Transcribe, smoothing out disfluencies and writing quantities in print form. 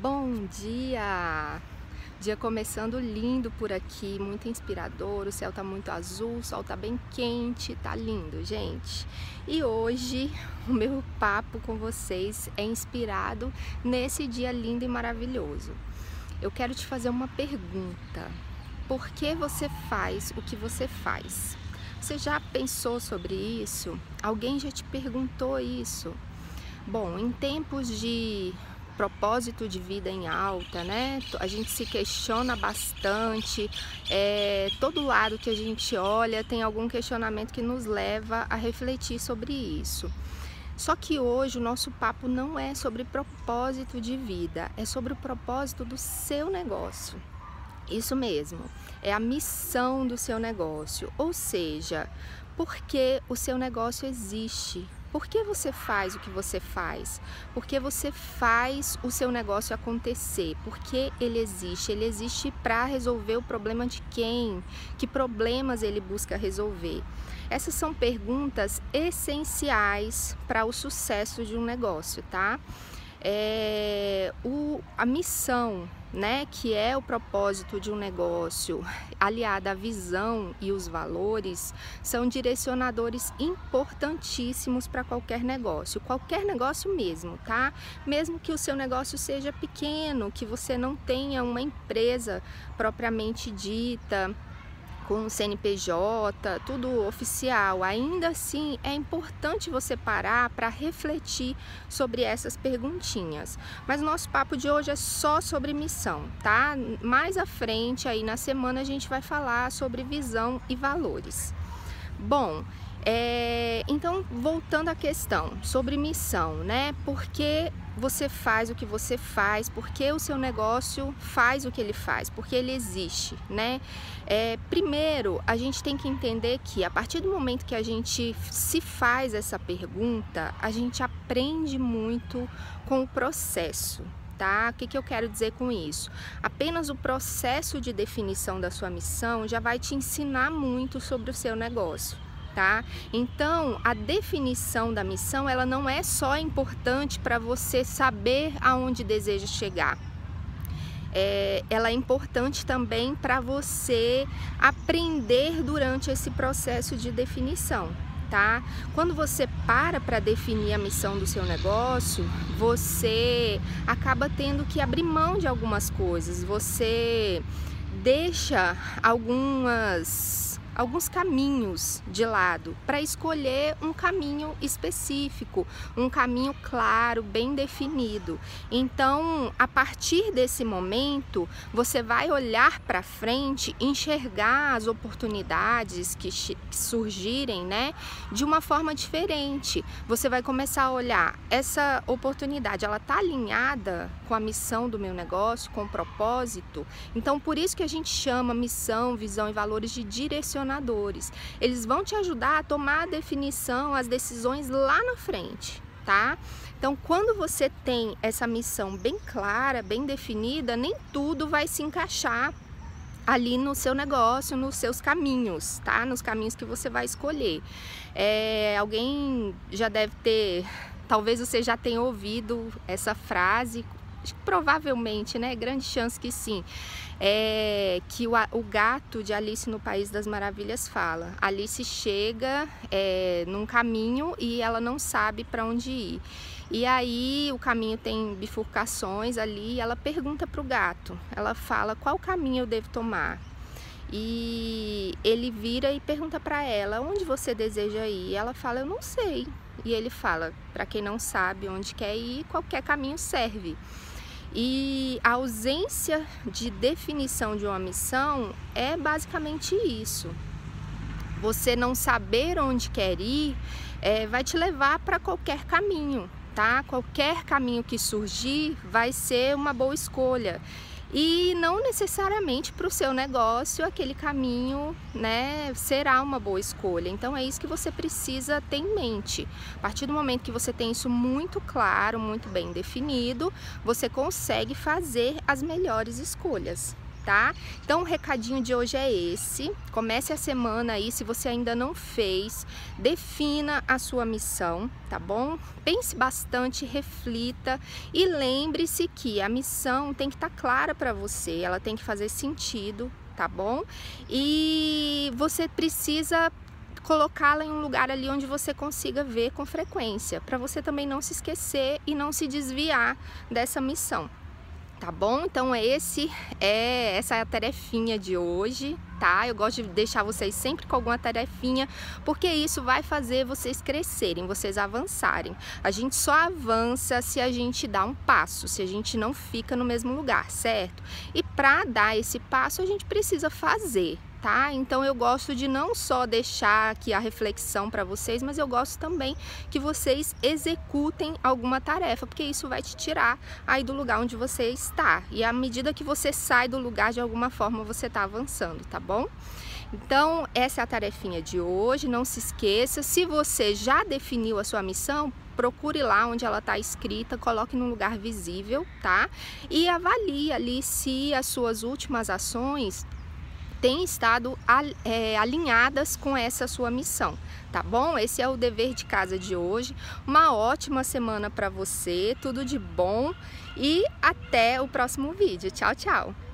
Bom dia! Dia começando lindo por aqui, muito inspirador, o céu tá muito azul, o sol tá bem quente, tá lindo, gente. E hoje o meu papo com vocês é inspirado nesse dia lindo e maravilhoso. Eu quero te fazer uma pergunta: por que você faz o que você faz? Você já pensou sobre isso? Alguém já te perguntou isso? Bom, em tempos de propósito de vida em alta, né? A gente se questiona bastante, todo lado que a gente olha tem algum questionamento que nos leva a refletir sobre isso. Só que hoje o nosso papo não é sobre propósito de vida, é sobre o propósito do seu negócio. Isso mesmo, é a missão do seu negócio, ou seja, por que o seu negócio existe? Por que você faz o que você faz? Por que você faz o seu negócio acontecer? Por que ele existe? Ele existe para resolver o problema de quem? Que problemas ele busca resolver? Essas são perguntas essenciais para o sucesso de um negócio, tá? A missão, né, que é o propósito de um negócio, aliada à visão e os valores, são direcionadores importantíssimos para qualquer negócio mesmo, tá? Mesmo que o seu negócio seja pequeno, que você não tenha uma empresa propriamente dita, com o CNPJ, tudo oficial, ainda assim é importante você parar para refletir sobre essas perguntinhas. Mas nosso papo de hoje é só sobre missão, tá? Mais à frente, aí na semana, a gente vai falar sobre visão e valores. Bom, então voltando à questão sobre missão, né? Por que você faz o que você faz? Por que o seu negócio faz o que ele faz? Por que ele existe, né? Primeiro, a gente tem que entender que a partir do momento que a gente se faz essa pergunta, a gente aprende muito com o processo. Tá? O que eu quero dizer com isso? Apenas o processo de definição da sua missão já vai te ensinar muito sobre o seu negócio, tá? Então, a definição da missão, ela não é só importante para você saber aonde deseja chegar. Ela é importante também para você aprender durante esse processo de definição. Tá? Quando você para definir a missão do seu negócio, você acaba tendo que abrir mão de algumas coisas, você deixa alguns caminhos de lado para escolher um caminho específico, um caminho claro, bem definido. Então, a partir desse momento, você vai olhar para frente, enxergar as oportunidades que surgirem, né, de uma forma diferente. Você vai começar a olhar, essa oportunidade, ela tá alinhada com a missão do meu negócio, com o propósito? Então, por isso que a gente chama missão, visão e valores de direcionamento. Eles vão te ajudar a tomar a definição, as decisões lá na frente, tá? Então, quando você tem essa missão bem clara, bem definida, nem tudo vai se encaixar ali no seu negócio, nos seus caminhos, tá? Nos caminhos que você vai escolher. Alguém já deve ter, talvez você já tenha ouvido essa frase, provavelmente, né? Grande chance que sim. Que o gato de Alice no País das Maravilhas fala. Alice chega num caminho e ela não sabe para onde ir. E aí o caminho tem bifurcações ali e ela pergunta para o gato. Ela fala: qual caminho eu devo tomar? E ele vira e pergunta para ela: onde você deseja ir? E ela fala: eu não sei. E ele fala: para quem não sabe onde quer ir, qualquer caminho serve. E a ausência de definição de uma missão é basicamente isso. Você não saber onde quer ir vai te levar para qualquer caminho, tá? Qualquer caminho que surgir vai ser uma boa escolha. E não necessariamente para o seu negócio aquele caminho, né, será uma boa escolha. Então é isso que você precisa ter em mente. A partir do momento que você tem isso muito claro, muito bem definido, você consegue fazer as melhores escolhas. tá? Então o recadinho de hoje é esse. Comece a semana aí, se você ainda não fez, defina a sua missão, tá bom? Pense bastante, reflita e lembre-se que a missão tem que estar clara para você, ela tem que fazer sentido, tá bom? E você precisa colocá-la em um lugar ali onde você consiga ver com frequência, para você também não se esquecer e não se desviar dessa missão, tá bom? Então essa é a tarefinha de hoje, tá? Eu gosto de deixar vocês sempre com alguma tarefinha, porque isso vai fazer vocês crescerem, vocês avançarem. A gente só avança se a gente dá um passo, se a gente não fica no mesmo lugar, certo? E para dar esse passo a gente precisa fazer, tá? Então eu gosto de não só deixar aqui a reflexão para vocês, mas eu gosto também que vocês executem alguma tarefa, porque isso vai te tirar aí do lugar onde você está, e à medida que você sai do lugar, de alguma forma você está avançando, tá bom? Então essa é a tarefinha de hoje. Não se esqueça, se você já definiu a sua missão, procure lá onde ela está escrita, coloque num lugar visível, tá? E avalie ali se as suas últimas ações têm estado alinhadas com essa sua missão, tá bom? Esse é o dever de casa de hoje. Uma ótima semana para você, tudo de bom e até o próximo vídeo. Tchau, tchau!